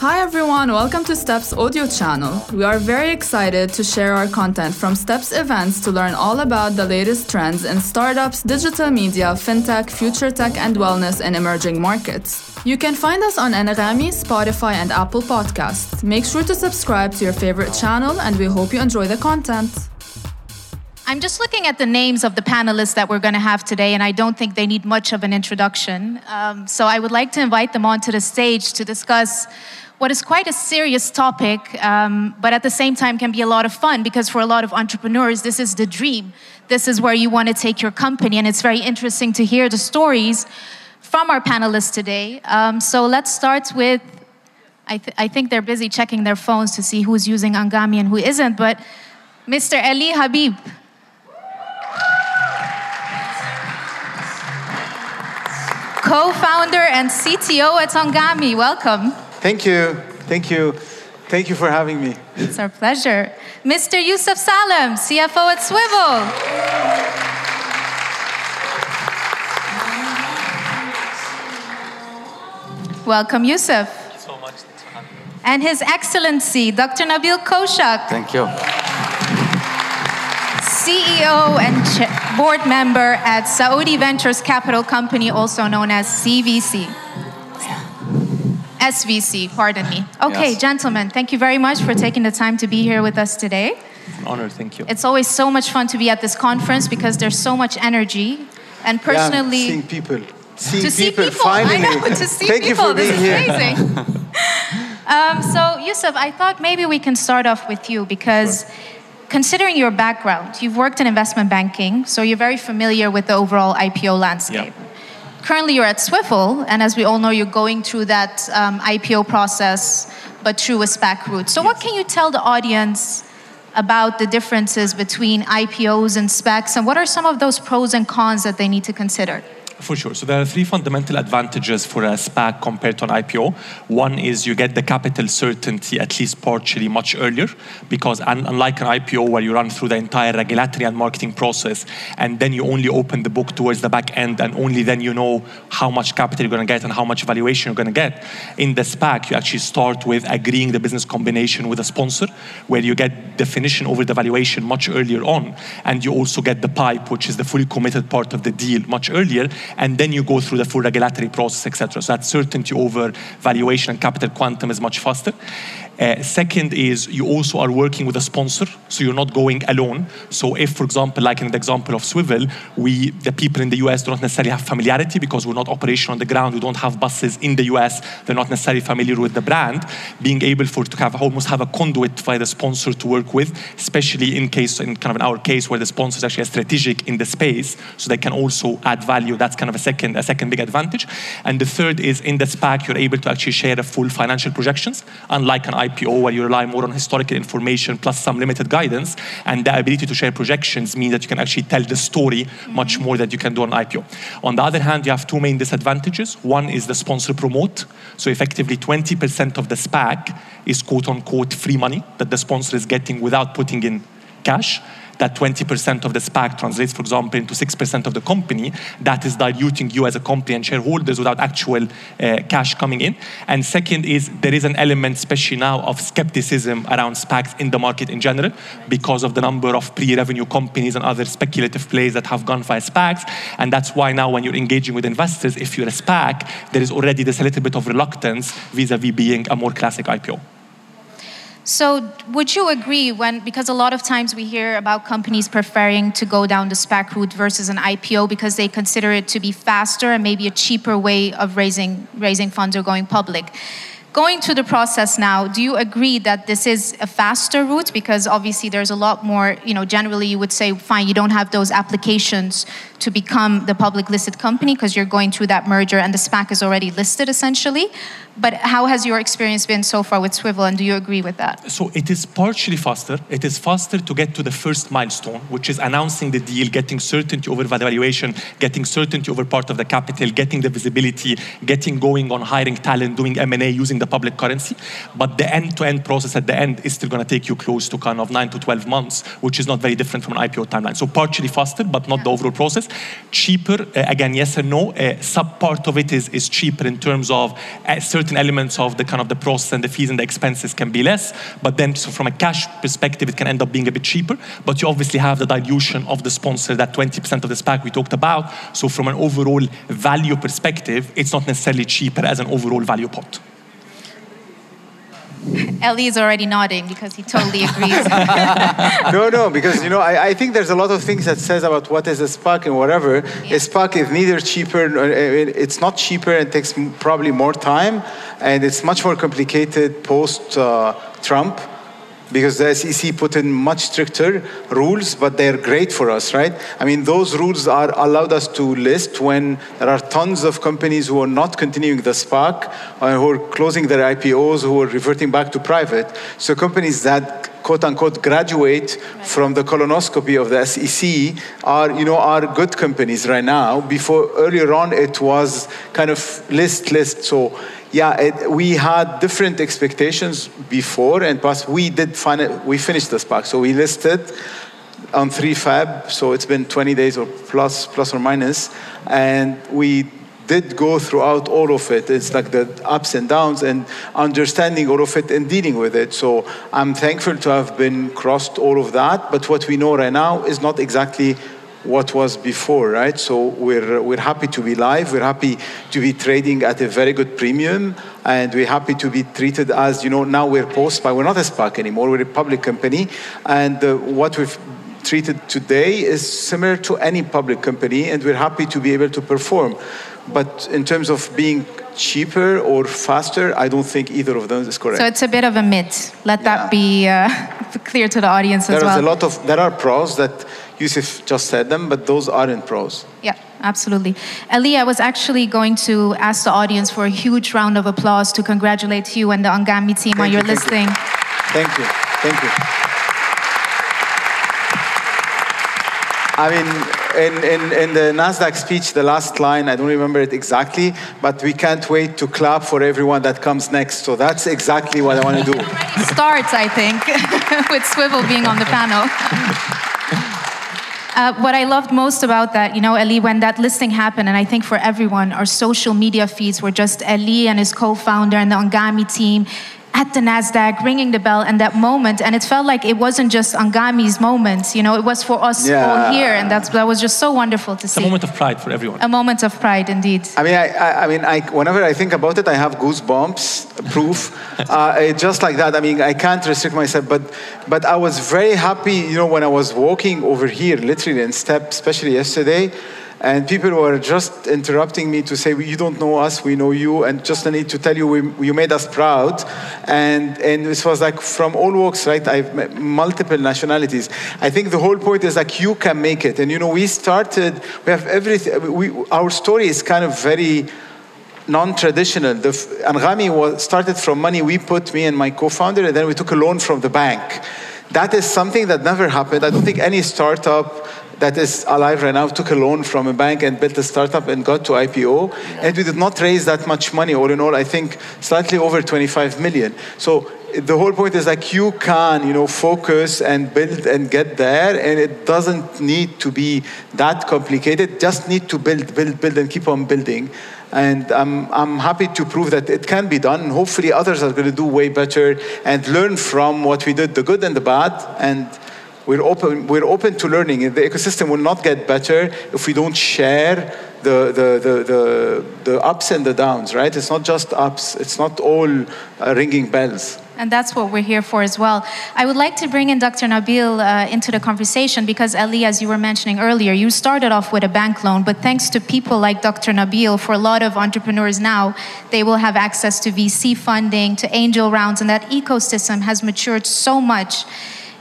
Hi everyone, welcome to Steps Audio Channel. We are very excited to share our content from Steps events to learn all about the latest trends in startups, digital media, fintech, future tech and wellness in emerging markets. You can find us on Anghami, Spotify and Apple Podcasts. Make sure to subscribe to your favorite channel and we hope you enjoy the content. I'm just looking at the names of the panelists that we're going to have today, and I don't think they need much of an introduction. So I would like to invite them onto the stage to discuss what is quite a serious topic, but at the same time can be a lot of fun, because for a lot of entrepreneurs, this is the dream. This is where you want to take your company, and it's very interesting to hear the stories from our panelists today. So let's start with, I think they're busy checking their phones to see who's using Anghami and who isn't, but Mr. Elie Habib. Co-founder and CTO at Anghami, welcome. Thank you for having me. It's our pleasure. Mr. Youssef Salem, CFO at Swvl. Welcome, Youssef. Thank you so much. Thanks for having me. And His Excellency, Dr. Nabil Koshak. Thank you. CEO and board member at Saudi Ventures Capital Company, also known as SVC, pardon me. Okay, yes. Gentlemen, thank you very much for taking the time to be here with us today. It's an honor, thank you. It's always so much fun to be at this conference because there's so much energy. And personally... Yeah, seeing people, finally. I know, to see thank people, you for this being is here. Amazing. So, Youssef, I thought maybe we can start off with you because... Sure. Considering your background, you've worked in investment banking, so you're very familiar with the overall IPO landscape. Yeah. Currently, you're at Swvl, and as we all know, you're going through that IPO process, but through a SPAC route. So yes. What can you tell the audience about the differences between IPOs and SPACs, and what are some of those pros and cons that they need to consider? For sure. So there are three fundamental advantages for a SPAC compared to an IPO. One is you get the capital certainty, at least partially, much earlier, because unlike an IPO where you run through the entire regulatory and marketing process, and then you only open the book towards the back end, and only then you know how much capital you're going to get and how much valuation you're going to get. In the SPAC, you actually start with agreeing the business combination with a sponsor, where you get definition over the valuation much earlier on, and you also get the PIPE, which is the fully committed part of the deal, much earlier. And then you go through the full regulatory process, etc. So that certainty over valuation and capital quantum is much faster. Second is you also are working with a sponsor, so you're not going alone. So if, for example, like in the example of Swvl, the people in the US don't necessarily have familiarity because we're not operational on the ground, we don't have buses in the US, they're not necessarily familiar with the brand, being able to almost have a conduit by the sponsor to work with, especially in our case where the sponsor is actually strategic in the space, so they can also add value. That's kind of a second big advantage. And the third is in the SPAC, you're able to actually share a full financial projections, unlike an IPO where you rely more on historical information plus some limited guidance, and the ability to share projections means that you can actually tell the story much more than you can do on IPO. On the other hand, you have two main disadvantages. One is the sponsor promote. So effectively 20% of the SPAC is quote unquote free money that the sponsor is getting without putting in cash. That 20% of the SPAC translates, for example, into 6% of the company. That is diluting you as a company and shareholders without actual cash coming in. And second is there is an element, especially now, of skepticism around SPACs in the market in general because of the number of pre-revenue companies and other speculative plays that have gone via SPACs. And that's why now when you're engaging with investors, if you're a SPAC, there is already this little bit of reluctance vis-a-vis being a more classic IPO. So would you agree because a lot of times we hear about companies preferring to go down the SPAC route versus an IPO because they consider it to be faster and maybe a cheaper way of raising funds or going public. Going through the process now, do you agree that this is a faster route? Because obviously there's a lot more, generally you would say, fine, you don't have those applications to become the public listed company because you're going through that merger and the SPAC is already listed essentially. But how has your experience been so far with Swvl, and do you agree with that? So it is partially faster. It is faster to get to the first milestone, which is announcing the deal, getting certainty over valuation, getting certainty over part of the capital, getting the visibility, getting going on hiring talent, doing M&A, using the public currency, but the end-to-end process at the end is still going to take you close to kind of 9 to 12 months, which is not very different from an IPO timeline. So partially faster, but not the overall process. Cheaper, again, yes and no. Sub-part of it is cheaper in terms of certain elements of the kind of the process and the fees and the expenses can be less, but then so from a cash perspective, it can end up being a bit cheaper, but you obviously have the dilution of the sponsor, that 20% of the SPAC we talked about. So from an overall value perspective, it's not necessarily cheaper as an overall value pot. Elie is already nodding because he totally agrees. No, because, you know, I think there's a lot of things that says about what is a SPAC and whatever. Yeah. A SPAC is neither cheaper, it's not cheaper and takes probably more time, and it's much more complicated post-Trump. Because the SEC put in much stricter rules, but they're great for us, right? I mean, those rules are allowed us to list when there are tons of companies who are not continuing the SPAC, or who are closing their IPOs, who are reverting back to private. So companies that quote unquote graduate from the colonoscopy of the SEC are, you know, are good companies right now. Before, earlier on, it was kind of list. So yeah, we had different expectations before, and plus we finished the SPAC. So we listed on 3 Feb, so it's been 20 days or plus or minus, and we did go throughout all of it. It's like the ups and downs and understanding all of it and dealing with it. So I'm thankful to have been crossed all of that, but what we know right now is not exactly what was before, right? So we're happy to be live, we're happy to be trading at a very good premium, and we're happy to be treated as, you know, now we're post-SPAC, we're not a SPAC anymore, we're a public company, and what we've treated today is similar to any public company, and we're happy to be able to perform. But in terms of being cheaper or faster, I don't think either of them is correct. So it's a bit of a myth. Let that be clear to the audience as well. There are pros that Youssef just said them, but those aren't pros. Yeah, absolutely. Elie, I was actually going to ask the audience for a huge round of applause to congratulate you and the Anghami team on your listing. Thank you, thank you. I mean, in the NASDAQ speech, the last line, I don't remember it exactly, but we can't wait to clap for everyone that comes next. So that's exactly what I want to do. It already starts, I think, with Swvl being on the panel. What I loved most about that, you know, Elie, when that listing happened, and I think for everyone, our social media feeds were just Elie and his co-founder and the Anghami team at the NASDAQ, ringing the bell, and that moment, and it felt like it wasn't just Anghami's moment, you know, it was for us all here, and that was just so wonderful to see. A moment of pride for everyone. A moment of pride, indeed. I mean, I mean, whenever I think about it, I have goosebumps, proof, just like that. I mean, I can't restrict myself, but I was very happy, you know, when I was walking over here, literally in Steps, especially yesterday, and people were just interrupting me to say, you don't know us, we know you, and just I need to tell you, you made us proud. And this was like from all walks, right? I've met multiple nationalities. I think the whole point is like, you can make it. And you know, we have everything, our story is kind of very non-traditional. Anghami started from money we put, me and my co-founder, and then we took a loan from the bank. That is something that never happened. I don't think any startup that is alive right now took a loan from a bank and built a startup and got to IPO. And we did not raise that much money. All in all, I think slightly over 25 million. So the whole point is like, you can, you know, focus and build and get there, and it doesn't need to be that complicated. Just need to build and keep on building. And I'm happy to prove that it can be done. Hopefully others are going to do way better and learn from what we did, the good and the bad. And we're open to learning. The ecosystem will not get better if we don't share the ups and the downs, right? It's not just ups. It's not all ringing bells. And that's what we're here for as well. I would like to bring in Dr. Nabil into the conversation because, Elie, as you were mentioning earlier, you started off with a bank loan, but thanks to people like Dr. Nabil, for a lot of entrepreneurs now, they will have access to VC funding, to angel rounds, and that ecosystem has matured so much.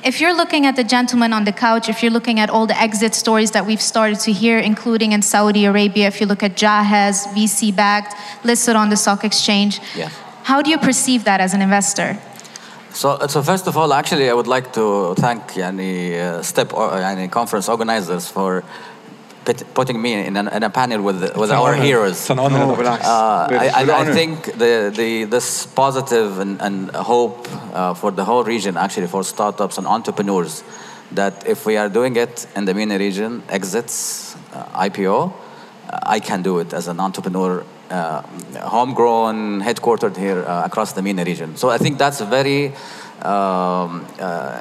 If you're looking at the gentleman on the couch, if you're looking at all the exit stories that we've started to hear, including in Saudi Arabia, if you look at Jahez, VC-backed, listed on the stock exchange, how do you perceive that as an investor? So first of all, actually, I would like to thank Step Conference organizers for putting me in a panel with our heroes. It's an honor. I think this positive and hope for the whole region, actually, for startups and entrepreneurs, that if we are doing it in the MENA region, exits, IPO, I can do it as an entrepreneur, homegrown, headquartered here across the MENA region. So I think that's a very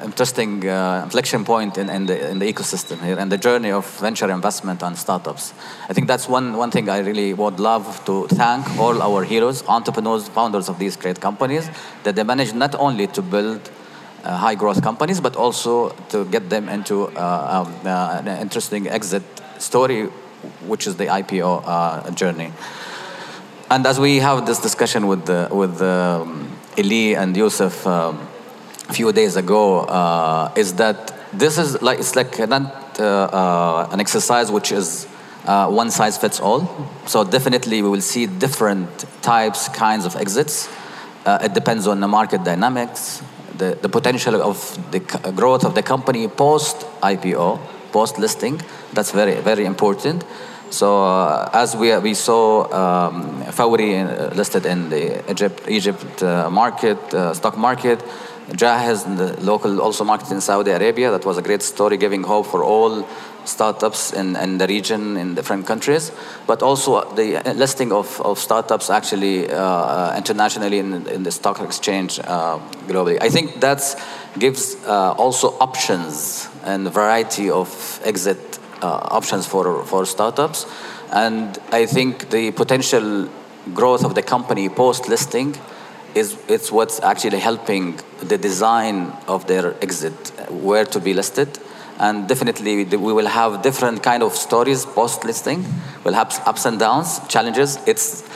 interesting inflection point in the ecosystem here and the journey of venture investment and startups. I think that's one thing I really would love to thank all our heroes, entrepreneurs, founders of these great companies, that they managed not only to build high growth companies, but also to get them into an interesting exit story, which is the IPO journey. And as we have this discussion with Elie and Youssef a few days ago, is that this is like, it's like not an exercise which is one size fits all. So definitely we will see different types, kinds of exits. It depends on the market dynamics, the potential of the growth of the company post-IPO, post-listing. That's very, very important. So as we saw Fawry listed in the Egypt market, stock market, Jahez in the local also market in Saudi Arabia. That was a great story, giving hope for all startups in the region, in different countries, but also the listing of startups actually internationally in the stock exchange globally. I think that gives also options and a variety of exit options for startups. And I think the potential growth of the company post-listing it's what's actually helping the design of their exit, where to be listed. And definitely we will have different kind of stories post-listing. We'll have ups and downs, challenges. It's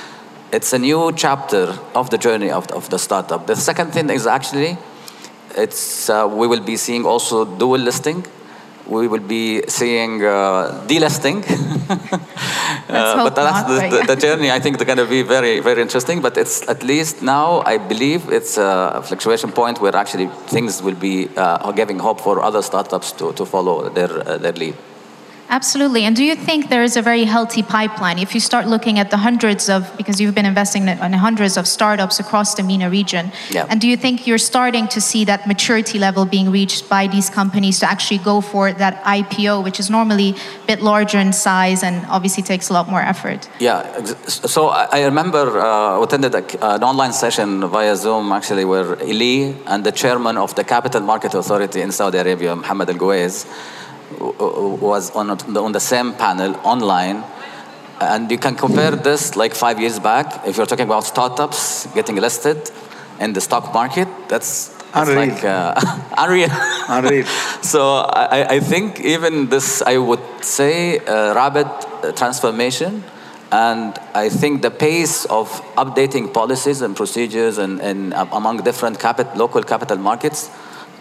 a new chapter of the journey of the startup. The second thing is actually, we will be seeing also dual listing. We will be seeing delisting. But that's the journey. I think they're going to be very, very interesting. But it's at least now, I believe it's a fluctuation point where actually things will be giving hope for other startups to follow their lead. Absolutely. And do you think there is a very healthy pipeline? If you start looking at the hundreds of, because you've been investing in hundreds of startups across the MENA region. Yeah. And do you think you're starting to see that maturity level being reached by these companies to actually go for that IPO, which is normally a bit larger in size and obviously takes a lot more effort? Yeah. So I remember attended an online session via Zoom, actually, where Elie and the chairman of the Capital Market Authority in Saudi Arabia, Mohammed Al-Guaiz, was on the same panel online, and you can compare this like 5 years back. If you're talking about startups getting listed in the stock market, that's unreal. Like unreal. Unreal. So I think even this, I would say, rapid transformation, and I think the pace of updating policies and procedures and among different local capital markets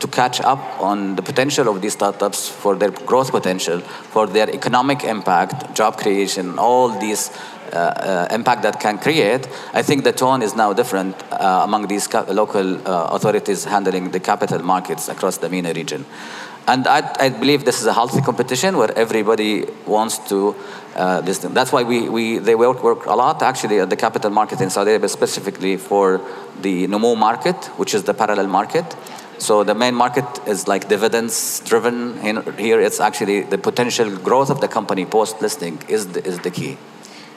to catch up on the potential of these startups for their growth potential, for their economic impact, job creation, all these impact that can create. I think the tone is now different among these local authorities handling the capital markets across the MENA region. And I believe this is a healthy competition where everybody wants to listen. That's why they work a lot, actually, at the capital market in Saudi Arabia, specifically for the Numu market, which is the parallel market. So the main market is like dividends driven. Here it's actually the potential growth of the company post-listing is the key.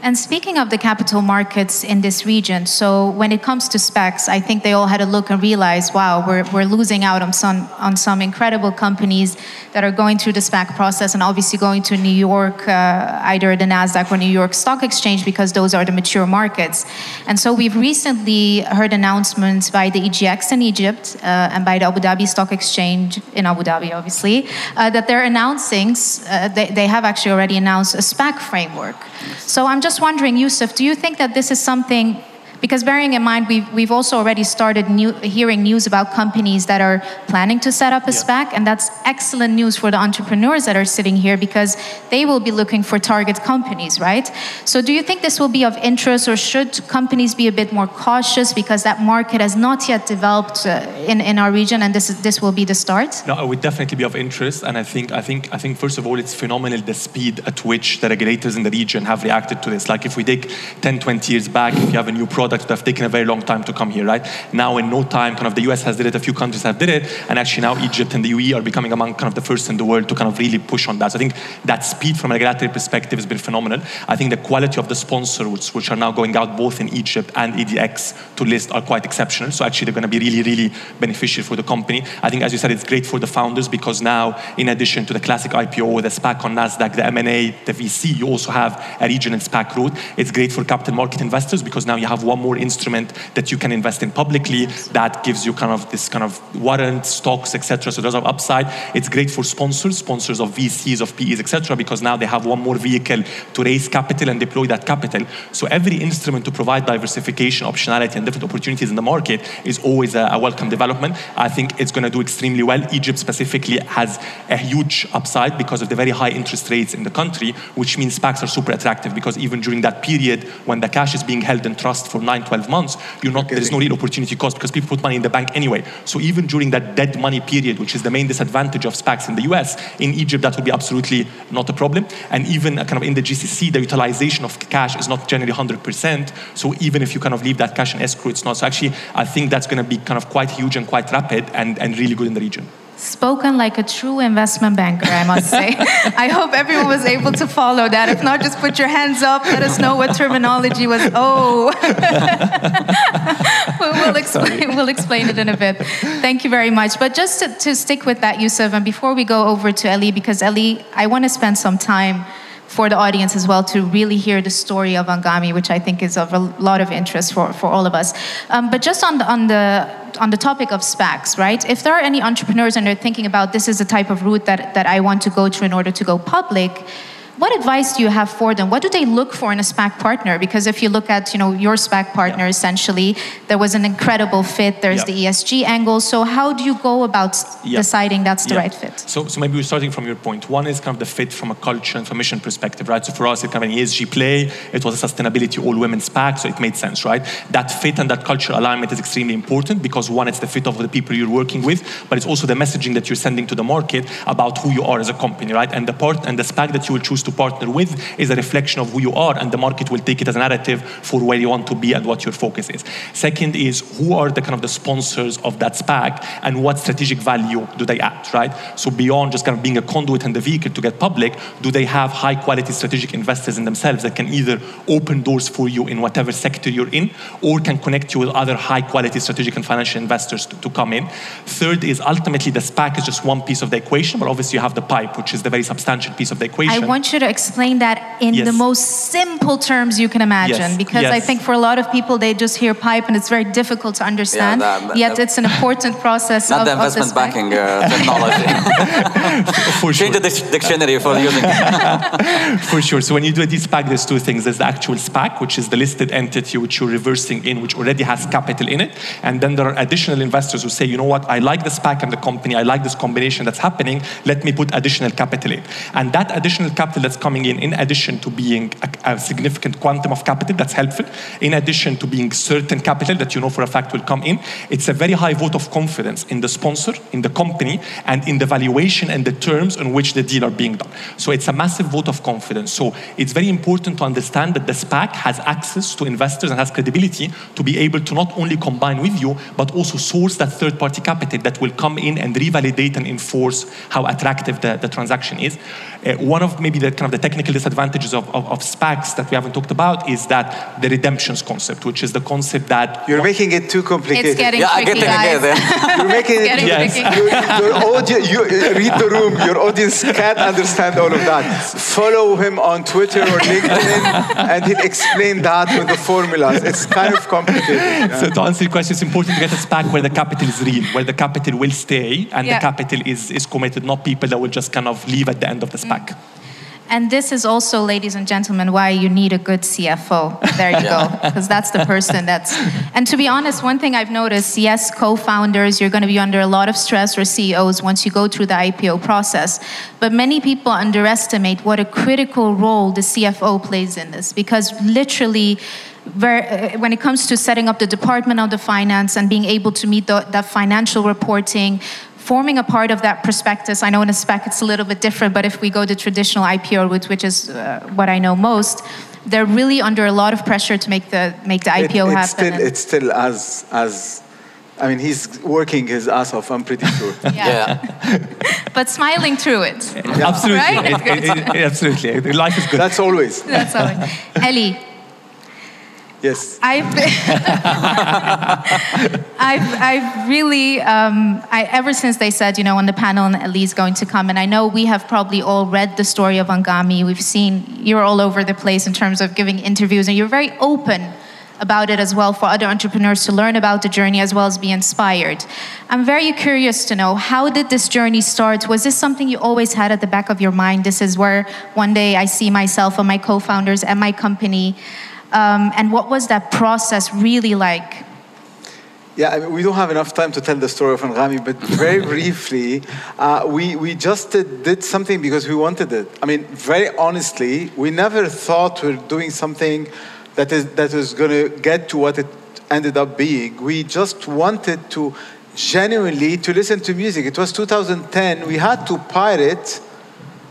And speaking of the capital markets in this region, so when it comes to SPACs, I think they all had a look and realized, wow, we're losing out on some incredible companies that are going through the SPAC process and obviously going to New York, either the NASDAQ or New York Stock Exchange, because those are the mature markets. And so we've recently heard announcements by the EGX in Egypt and by the Abu Dhabi Stock Exchange in Abu Dhabi, obviously, that they're announcing, they have actually already announced a SPAC framework. So I'm just wondering, Youssef, do you think that this is something Because bearing in mind, we've also already started hearing news about companies that are planning to set up a SPAC, and that's excellent news for the entrepreneurs that are sitting here because they will be looking for target companies, right? So do you think this will be of interest, or should companies be a bit more cautious because that market has not yet developed in our region, and this will be the start? No, it would definitely be of interest, and I think first of all, it's phenomenal the speed at which the regulators in the region have reacted to this. Like if we take 10, 20 years back, if you have a new product, that have taken a very long time to come here, right? Now in no time, kind of the US has did it, a few countries have did it, and actually now Egypt and the UAE are becoming among kind of the first in the world to kind of really push on that. So I think that speed from a regulatory perspective has been phenomenal. I think the quality of the sponsors which are now going out both in Egypt and EGX to list are quite exceptional. So actually they're going to be really, really beneficial for the company. I think, as you said, it's great for the founders because now in addition to the classic IPO, the SPAC on NASDAQ, the M&A, the VC, you also have a regional SPAC route. It's great for capital market investors because now you have one more instrument that you can invest in publicly that gives you kind of this kind of warrant, stocks, etc. So those are upside. It's great for sponsors of VCs, of PEs, etc. because now they have one more vehicle to raise capital and deploy that capital. So every instrument to provide diversification, optionality, and different opportunities in the market is always a welcome development. I think it's going to do extremely well. Egypt specifically has a huge upside because of the very high interest rates in the country, which means SPACs are super attractive because even during that period when the cash is being held in trust for 9-12 months, there's no real opportunity cost because people put money in the bank anyway. So even during that dead money period, which is the main disadvantage of SPACs in the US, in Egypt that would be absolutely not a problem. And even kind of in the GCC, the utilization of cash is not generally 100%. So even if you kind of leave that cash in escrow, it's not. So actually, I think that's going to be kind of quite huge and quite rapid and really good in the region. Spoken like a true investment banker, I must say. I hope everyone was able to follow that. If not, just put your hands up. Let us know what terminology was. Oh, we'll explain it in a bit. Thank you very much. But just to stick with that, Youssef, and before we go over to Elie, because Elie, I want to spend some time for the audience as well to really hear the story of Anghami, which I think is of a lot of interest for all of us. But just on the topic of SPACs, right? If there are any entrepreneurs and they're thinking about this is the type of route that I want to go to in order to go public, what advice do you have for them? What do they look for in a SPAC partner? Because if you look at your SPAC partner, essentially, there was an incredible fit. There's the ESG angle. So how do you go about deciding that's the right fit? So maybe we're starting from your point. One is kind of the fit from a culture and from mission perspective, right? So for us, it's kind of an ESG play. It was a sustainability all-women SPAC, so it made sense, right? That fit and that cultural alignment is extremely important because one, it's the fit of the people you're working with, but it's also the messaging that you're sending to the market about who you are as a company, right? And the SPAC that you will choose to partner with is a reflection of who you are, and the market will take it as a narrative for where you want to be and what your focus is. Second is who are the kind of the sponsors of that SPAC and what strategic value do they add, right? So beyond just kind of being a conduit and the vehicle to get public, do they have high quality strategic investors in themselves that can either open doors for you in whatever sector you're in or can connect you with other high quality strategic and financial investors to come in. Third is ultimately the SPAC is just one piece of the equation, but obviously you have the pipe, which is the very substantial piece of the equation. I want you to explain that in the most simple terms you can imagine, because I think for a lot of people they just hear pipe and it's very difficult to understand. Yet it's an important process. Not the investment banking technology. For sure. Change the dictionary for using it. For sure. So when you do a SPAC, there's two things. There's the actual SPAC, which is the listed entity which you're reversing in, which already has capital in it, and then there are additional investors who say, you know what, I like the SPAC and the company. I like this combination that's happening. Let me put additional capital in, and that additional capital that's coming in addition to being a significant quantum of capital that's helpful, in addition to being certain capital that you know for a fact will come in, it's a very high vote of confidence in the sponsor, in the company, and in the valuation and the terms on which the deal are being done. So it's a massive vote of confidence. So it's very important to understand that the SPAC has access to investors and has credibility to be able to not only combine with you, but also source that third-party capital that will come in and revalidate and enforce how attractive the transaction is. One of maybe the kind of the technical disadvantages of SPACs that we haven't talked about is that the redemptions concept, which is the concept that you're making it too complicated. It's getting tricky, guys. You're making it too complicated. You read the room. Your audience can't understand all of that. Follow him on Twitter or LinkedIn, and he'll explain that with the formulas. It's kind of complicated. Yeah. So to answer your question, it's important to get a SPAC where the capital is real, where the capital will stay, and the capital is committed, not people that will just kind of leave at the end of the SPAC. Mm. And this is also, ladies and gentlemen, why you need a good CFO. There you go, because that's the person that's... And to be honest, one thing I've noticed, yes, co-founders, you're going to be under a lot of stress, or CEOs, once you go through the IPO process. But many people underestimate what a critical role the CFO plays in this, because literally... when it comes to setting up the department of the finance and being able to meet the financial reporting, forming a part of that prospectus. I know in a SPAC it's a little bit different, but if we go the traditional IPO route, which is what I know most, they're really under a lot of pressure to make the IPO happen. It's still I mean, he's working his ass off, I'm pretty sure. But smiling through it. Yeah. Absolutely. Right? Absolutely. Life is good. That's always. Elie. Yes. I've really, ever since they said, you know, on the panel, and Elie's going to come, and I know we have probably all read the story of Anghami. We've seen, you're all over the place in terms of giving interviews, and you're very open about it as well for other entrepreneurs to learn about the journey as well as be inspired. I'm very curious to know, how did this journey start? Was this something you always had at the back of your mind? This is where one day I see myself and my co-founders and my company. And what was that process really like? Yeah, I mean, we don't have enough time to tell the story of Anghami, but very briefly, we just did something because we wanted it. I mean, very honestly, we never thought we were doing something that is going to get to what it ended up being. We just wanted to genuinely to listen to music. It was 2010. We had to pirate.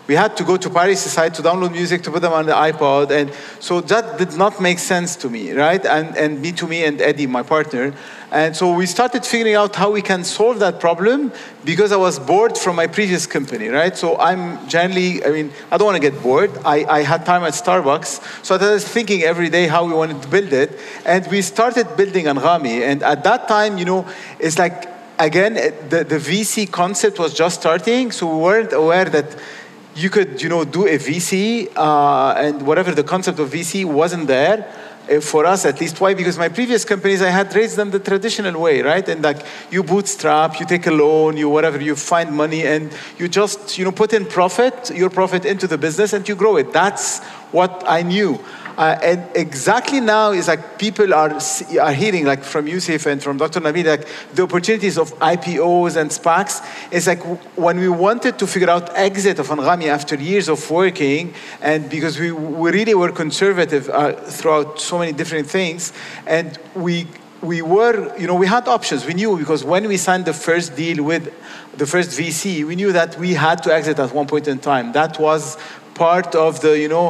We had to go to Paris' site to download music, to put them on the iPod. And so that did not make sense to me, right? And and Eddie, my partner. And so we started figuring out how we can solve that problem, because I was bored from my previous company, right? So I'm generally, I mean, I don't want to get bored. I had time at Starbucks. So I was thinking every day how we wanted to build it. And we started building Anghami. And at that time, you know, it's like, again, the VC concept was just starting. So we weren't aware that you could, you know, do a VC, and whatever the concept of VC wasn't there for us, at least. Why? Because my previous companies, I had raised them the traditional way, right? And like you bootstrap, you take a loan, you whatever, you find money, and you just, you know, put in profit, your profit into the business, and you grow it. That's what I knew. And exactly now is like people are hearing, like from Youssef and from Dr. Nabil, like the opportunities of IPOs and SPACs. It's like when we wanted to figure out exit of Anghami after years of working, and because we really were conservative throughout so many different things, and we were, you know, we had options. We knew, because when we signed the first deal with the first VC, we knew that we had to exit at one point in time. That was part of the, you know,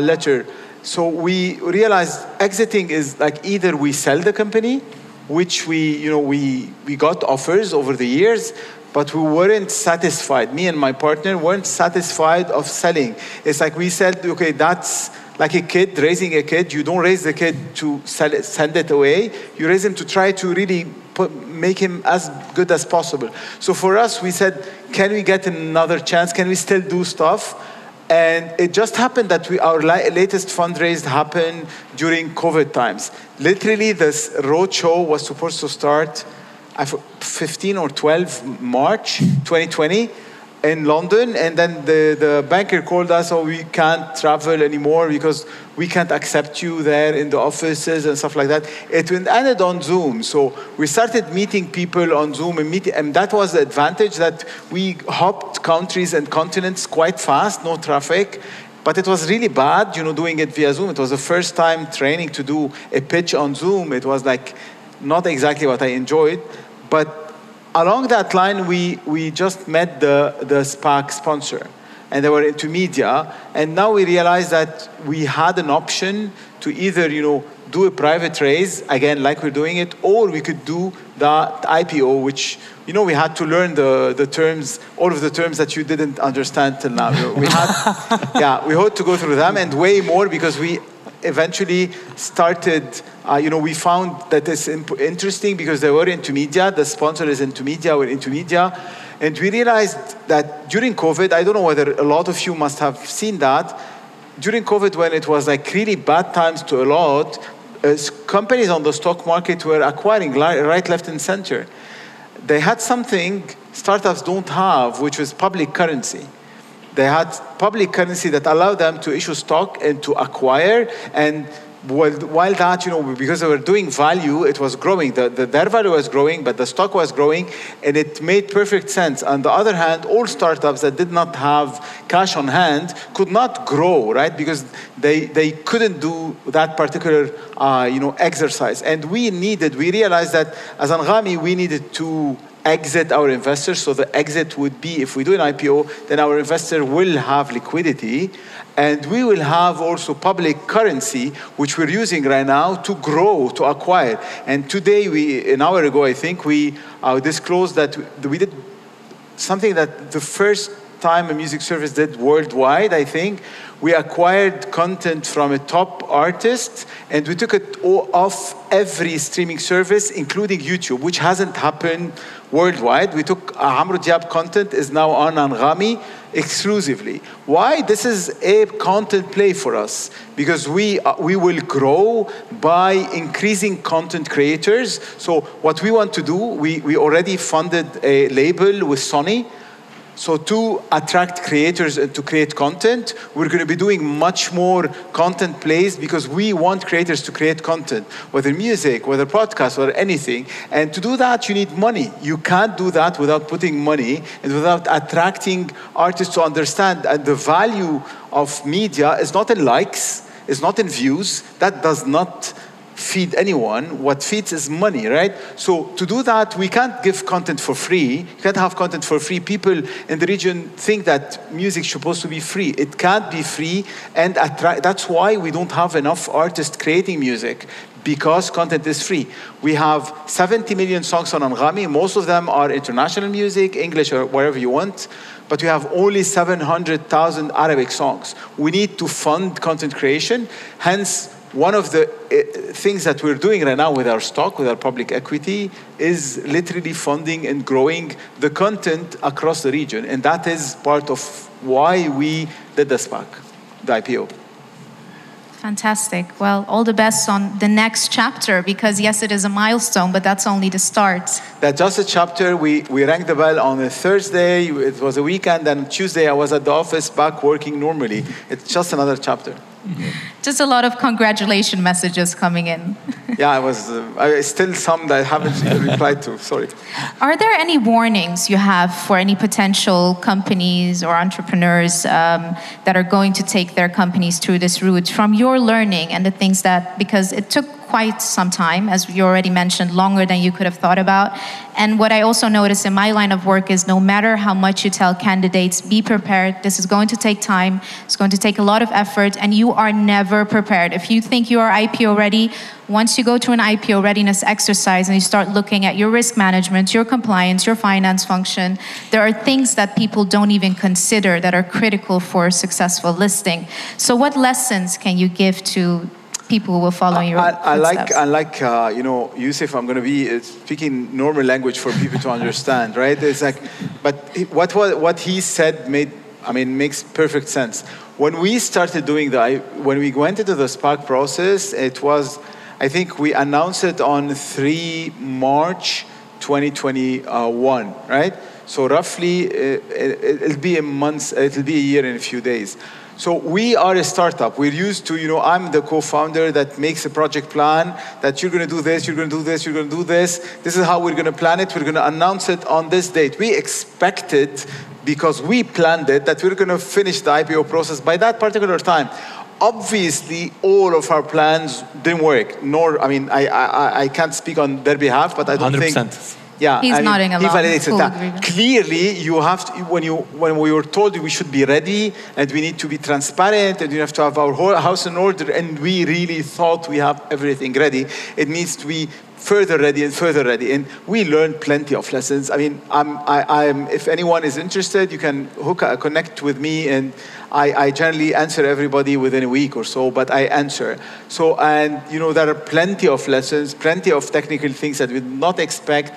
letter. So we realized exiting is like either we sell the company, which we got offers over the years, but we weren't satisfied. Me and my partner weren't satisfied of selling. It's like we said, okay, that's like a kid, raising a kid. You don't raise the kid to send it away. You raise him to try to really make him as good as possible. So for us, we said, can we get another chance? Can we still do stuff? And it just happened that our latest fundraise happened during COVID times. Literally, this roadshow was supposed to start 15 or 12 March 2020 in London. And then the banker called us, oh, we can't travel anymore because we can't accept you there in the offices and stuff like that. It ended on Zoom. So we started meeting people on Zoom, and that was the advantage, that we hopped countries and continents quite fast, no traffic. But it was really bad, you know, doing it via Zoom. It was the first time training to do a pitch on Zoom. It was like not exactly what I enjoyed. But along that line, we just met the SPAC sponsor. And they were into media, and now we realized that we had an option to either, you know, do a private raise, again, like we're doing it, or we could do the IPO, which, you know, we had to learn the terms, all of the terms that you didn't understand till now. We had to go through them, and way more, because we eventually started, we found that it's interesting because they were into media, the sponsor is into media, we're into media. And we realized that during COVID, I don't know whether a lot of you must have seen that, during COVID, when it was like really bad times to a lot, companies on the stock market were acquiring right, left, and center. They had something startups don't have, which was public currency. They had public currency that allowed them to issue stock and to acquire. And while that, you know, because they were doing value, it was growing. Their value was growing, but the stock was growing, and it made perfect sense. On the other hand, all startups that did not have cash on hand could not grow, right? Because they couldn't do that particular, you know, exercise. And we realized that as Anghami, we needed to exit our investors. So the exit would be, if we do an IPO, then our investor will have liquidity, and we will have also public currency, which we're using right now to grow, to acquire. And today, an hour ago, I think, we disclosed that we did something that the first time a music service did worldwide, I think. We acquired content from a top artist, and we took it off every streaming service, including YouTube, which hasn't happened worldwide. We took Amr Diab content is now on Anghami exclusively. Why? This is a content play for us, because we will grow by increasing content creators. So what we want to do, we already funded a label with Sony. So to attract creators and to create content, we're going to be doing much more content plays, because we want creators to create content, whether music, whether podcasts, or anything. And to do that, you need money. You can't do that without putting money and without attracting artists to understand that the value of media is not in likes, it's not in views. That does not feed anyone. What feeds is money, right? So to do that, we can't give content for free. You can't have content for free. People in the region think that music is supposed to be free. It can't be free, and that's why we don't have enough artists creating music, because content is free. We have 70 million songs on Anghami. Most of them are international music, English, or whatever you want. But we have only 700,000 Arabic songs. We need to fund content creation. Hence, one of the things that we're doing right now with our stock, with our public equity, is literally funding and growing the content across the region. And that is part of why we did the SPAC, the IPO. Fantastic. Well, all the best on the next chapter, because yes, it is a milestone, but that's only the start. That's just a chapter. We rang the bell on a Thursday. It was a weekend, and Tuesday I was at the office back working normally. It's just another chapter. Just a lot of congratulation messages coming in. Yeah, I still some that I haven't replied to, sorry. Are there any warnings you have for any potential companies or entrepreneurs that are going to take their companies through this route, from your learning and the things that, because it took quite some time, as you already mentioned, longer than you could have thought about. And what I also noticed in my line of work is no matter how much you tell candidates, be prepared, this is going to take time, it's going to take a lot of effort, and you are never prepared. If you think you are IPO ready, once you go to an IPO readiness exercise and you start looking at your risk management, your compliance, your finance function, there are things that people don't even consider that are critical for a successful listing. So what lessons can you give to people who will follow your footsteps? You know, Youssef, I'm going to be speaking normal language for people to understand, right? It's like, but what he said makes perfect sense. When we started doing when we went into the SPAC process, it was, I think we announced it on 3 March 2021, right? So roughly, it'll be a month, it'll be a year and a few days. So we are a startup. We're used to, you know, I'm the co-founder that makes a project plan that you're going to do this, you're going to do this, you're going to do this. This is how we're going to plan it. We're going to announce it on this date. We expected, because we planned it, that we're going to finish the IPO process by that particular time. Obviously, all of our plans didn't work. I can't speak on their behalf, but I don't 100%. Think... Yeah, he's nodding a lot. He validates that. Clearly, you have to, when we were told we should be ready and we need to be transparent and we have to have our whole house in order, and we really thought we have everything ready. It needs to be further ready. And we learned plenty of lessons. If anyone is interested, you can connect with me, and I generally answer everybody within a week or so, but I answer. So, and you know, there are plenty of lessons, plenty of technical things that we did not expect.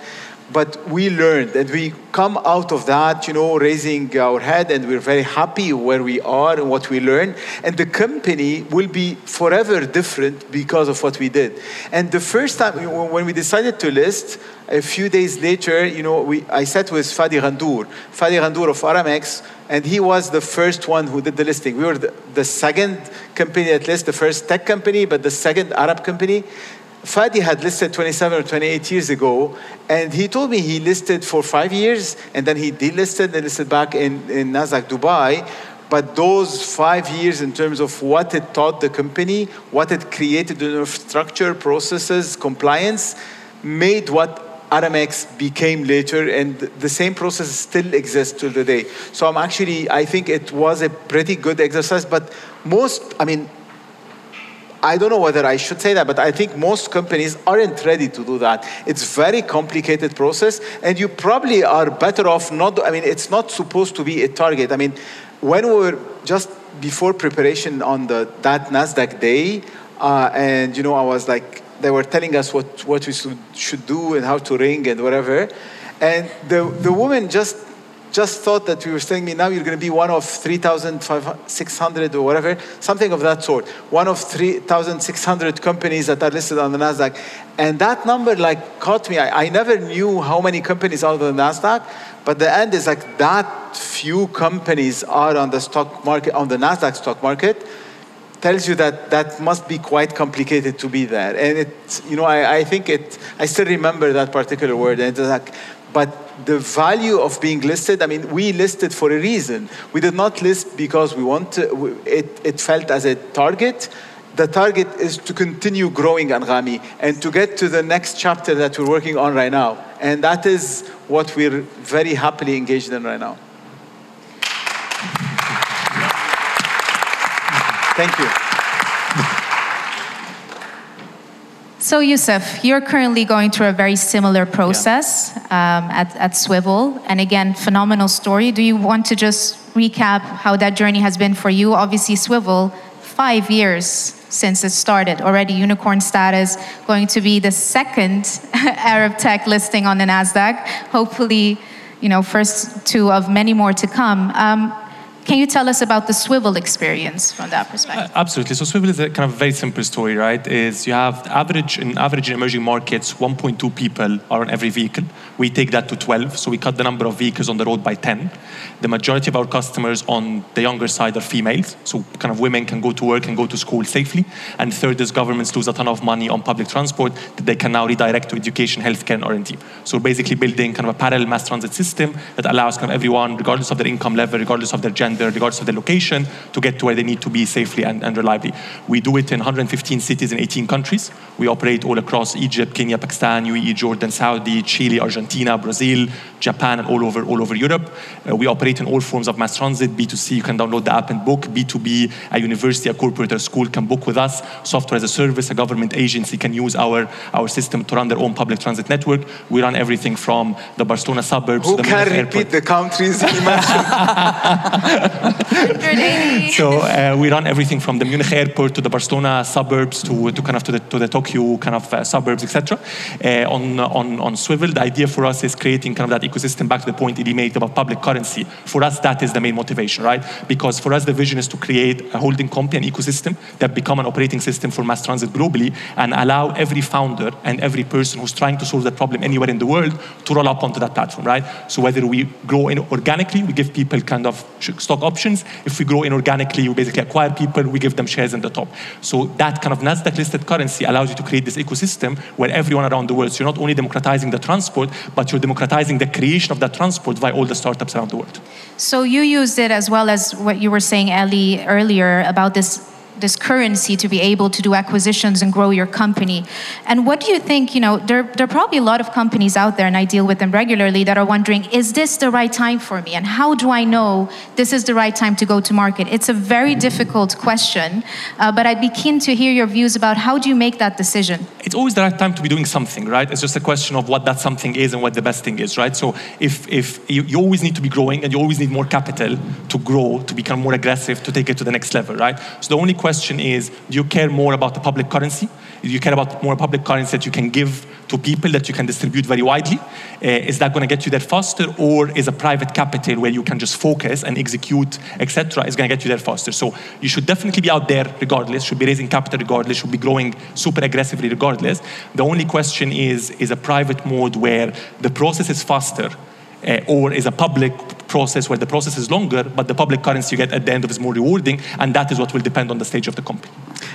But we learned, and we come out of that, you know, raising our head, and we're very happy where we are and what we learned. And the company will be forever different because of what we did. And the first time, when we decided to list, a few days later, you know, I sat with Fadi Ghandour of Aramex, and he was the first one who did the listing. We were the second company that listed, the first tech company, but the second Arab company. Fadi had listed 27 or 28 years ago, and he told me he listed for 5 years, and then he delisted and listed back in NASDAQ Dubai. But those 5 years, in terms of what it taught the company, what it created in infrastructure, processes, compliance, made what Aramex became later, and the same process still exists till today. So I think it was a pretty good exercise, but I don't know whether I should say that, but I think most companies aren't ready to do that. It's very complicated process, and you probably are better off not, it's not supposed to be a target. When we were just before preparation on that NASDAQ day, and I was like, they were telling us what we should do and how to ring and whatever. And the woman just thought that we were telling me, now you're going to be one of 3,600 or whatever, something of that sort. One of 3,600 companies that are listed on the NASDAQ. And that number caught me. I never knew how many companies are on the NASDAQ, but the end is that few companies are on the stock market, on the NASDAQ stock market, tells you that must be quite complicated to be there. And I still remember that particular word. And it's but the value of being listed, we listed for a reason. We did not list because we want to, it felt as a target. The target is to continue growing Anghami and to get to the next chapter that we're working on right now. And that is what we're very happily engaged in right now. Thank you. So Youssef, you're currently going through a very similar process at Swvl, and again, phenomenal story. Do you want to just recap how that journey has been for you? Obviously Swvl, 5 years since it started, already unicorn status, going to be the second Arab tech listing on the NASDAQ, hopefully, first two of many more to come. Can you tell us about the Swvl experience from that perspective? Absolutely. So Swvl is a kind of very simple story, right? Is you have average in emerging markets, 1.2 people are on every vehicle. We take that to 12, so we cut the number of vehicles on the road by 10. The majority of our customers on the younger side are females, so kind of women can go to work and go to school safely. And third is governments lose a ton of money on public transport that they can now redirect to education, healthcare, and R&D. So we're basically building kind of a parallel mass transit system that allows kind of everyone, regardless of their income level, regardless of their gender, regardless of the location, to get to where they need to be safely and reliably. We do it in 115 cities in 18 countries. We operate all across Egypt, Kenya, Pakistan, UAE, Jordan, Saudi, Chile, Argentina, Brazil, Japan, and all over Europe. We operate in all forms of mass transit. B2C, you can download the app and book. B2B, a university, a corporate, or school can book with us. Software as a service, a government agency can use our system to run their own public transit network. We run everything from the Barcelona suburbs to the Munich airport. Who can repeat the countries he mentioned? So we run everything from the Munich airport to the Barcelona suburbs to the Tokyo suburbs, etc. On Swvl, the idea for us is creating that ecosystem. Back to the point Elie made about public currency. For us, that is the main motivation, right? Because for us, the vision is to create a holding company, an ecosystem that become an operating system for mass transit globally and allow every founder and every person who's trying to solve that problem anywhere in the world to roll up onto that platform, right? So whether we grow organically, we give people stock options. If we grow inorganically, we basically acquire people, we give them shares in the top. So that kind of NASDAQ listed currency allows you to create this ecosystem where everyone around the world, so you're not only democratizing the transport, but you're democratizing the creation of that transport by all the startups around the world. So you used it as well as what you were saying, Elie, earlier about this currency to be able to do acquisitions and grow your company. And what do you think, there are probably a lot of companies out there, and I deal with them regularly, that are wondering, is this the right time for me? And how do I know this is the right time to go to market? It's a very difficult question, but I'd be keen to hear your views about how do you make that decision? It's always the right time to be doing something, right? It's just a question of what that something is and what the best thing is, right? So if you always need to be growing, and you always need more capital to grow, to become more aggressive, to take it to the next level, right? So the only question is, do you care more about the public currency You care about more public currency that you can give to people, that you can distribute very widely. Is that going to get you there faster, or is a private capital where you can just focus and execute, etc., is going to get you there faster? So you should definitely be out there regardless, should be raising capital regardless, should be growing super aggressively regardless. The only question is a private mode where the process is faster, or is a public process where the process is longer, but the public currency you get at the end of is more rewarding, and that is what will depend on the stage of the company.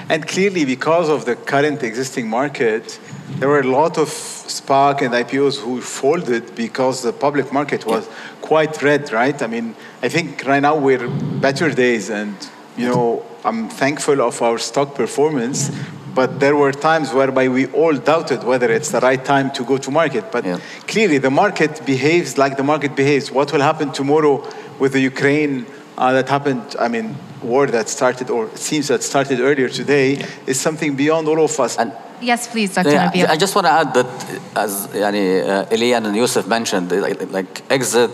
And clearly, because of the current existing market, there were a lot of SPAC and IPOs who folded because the public market was quite red, right? I mean, I think right now we're better days, and you know, I'm thankful of our stock performance. But there were times whereby we all doubted whether it's the right time to go to market. But clearly, the market behaves like the market behaves. What will happen tomorrow with the Ukraine that happened, I mean, war that started, or it seems that started earlier today, is something beyond all of us. And yes, please, Dr. Nabil. I just want to add that, as Elie and Youssef mentioned, like exit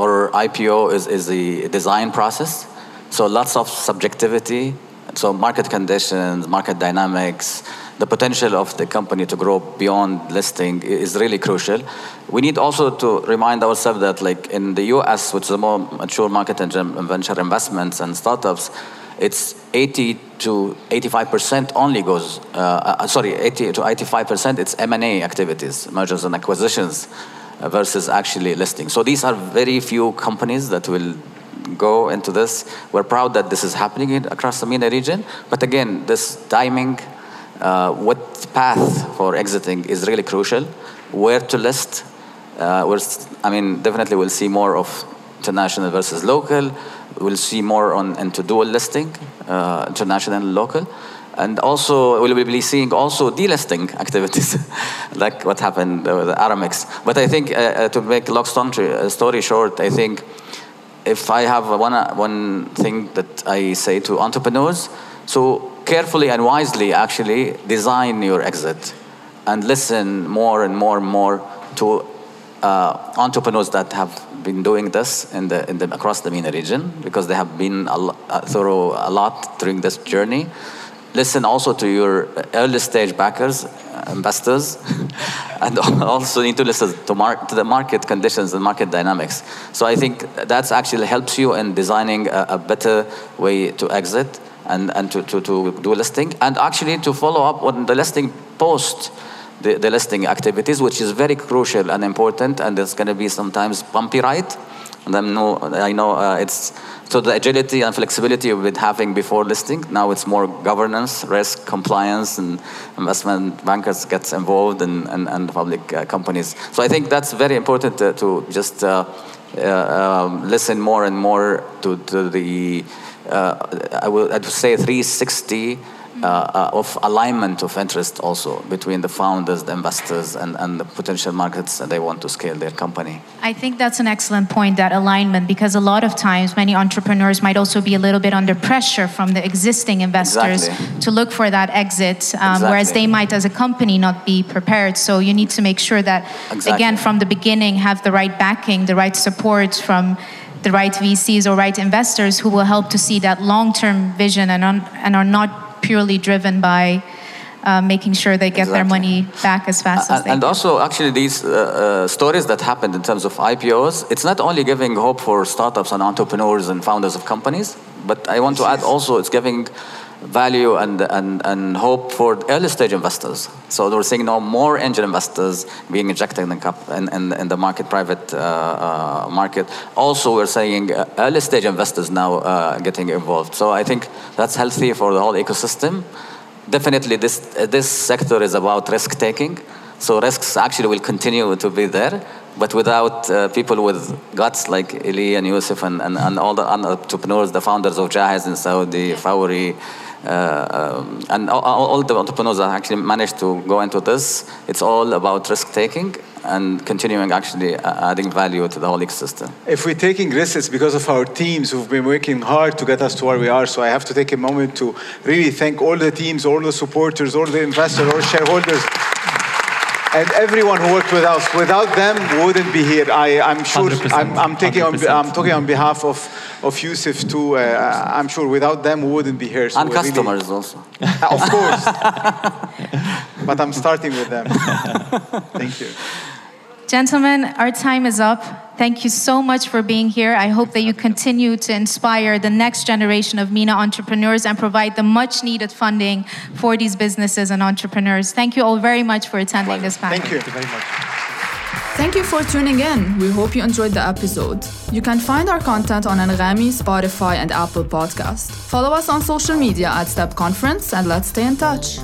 or IPO is the design process. So lots of subjectivity. So market conditions, market dynamics, the potential of the company to grow beyond listing is really crucial. We need also to remind ourselves that, like in the US, which is a more mature market in venture investments and startups, it's 80 to 85% only goes, 80 to 85% it's M&A activities, mergers and acquisitions, versus actually listing. So these are very few companies that will go into this. We're proud that this is happening across the MENA region. But again, this timing, what path for exiting is really crucial. Where to list? Definitely we'll see more of international versus local. We'll see more into dual listing, international and local. And also, we'll be seeing also delisting activities, like what happened with Aramex. But I think, to make long story short, I think if I have one thing that I say to entrepreneurs, so carefully and wisely actually design your exit and listen more and more and more to entrepreneurs that have been doing this across the MENA region, because they have been thorough a lot during this journey. Listen also to your early stage backers, investors, and also need to listen to the market conditions and market dynamics. So I think that actually helps you in designing a better way to exit and to do listing, and actually to follow up on the listing post the listing activities, which is very crucial and important, and it's going to be sometimes bumpy ride. And it's so the agility and flexibility we've been having before listing. Now it's more governance, risk, compliance, and investment bankers gets involved and public companies. So I think that's very important to just listen more and more to the I'd say 360 of alignment of interest also between the founders, the investors, and the potential markets that they want to scale their company. I think that's an excellent point, that alignment, because a lot of times many entrepreneurs might also be a little bit under pressure from the existing investors to look for that exit, whereas they might as a company not be prepared. So you need to make sure that, again, from the beginning, have the right backing, the right support from the right VCs or right investors who will help to see that long-term vision and are not purely driven by making sure they get their money back as fast as they can. And also, actually, these stories that happened in terms of IPOs, it's not only giving hope for startups and entrepreneurs and founders of companies, but I want to add also, it's giving value and hope for early stage investors. So we're seeing now more angel investors being injected in the market, private market. Also, we're seeing early stage investors now getting involved. So I think that's healthy for the whole ecosystem. Definitely, this sector is about risk taking. So risks actually will continue to be there, but without people with guts like Elie and Youssef and all the entrepreneurs, the founders of Jahez in Saudi, Fawry, and all the entrepreneurs that actually managed to go into this, it's all about risk-taking and continuing actually adding value to the whole ecosystem. If we're taking risks, it's because of our teams who've been working hard to get us to where we are. So I have to take a moment to really thank all the teams, all the supporters, all the investors, all shareholders. and everyone who worked with us. Without them, wouldn't be here. I'm sure. I'm talking on behalf of Youssef too. I'm sure without them, we wouldn't be here. So and customers really, also. Of course. But I'm starting with them. Thank you. Gentlemen, our time is up. Thank you so much for being here. I hope that you continue to inspire the next generation of MENA entrepreneurs and provide the much needed funding for these businesses and entrepreneurs. Thank you all very much for attending this panel. Thank you. Thank you very much. Thank you for tuning in. We hope you enjoyed the episode. You can find our content on Anghami, Spotify, and Apple Podcasts. Follow us on social media at Steps Conference and let's stay in touch.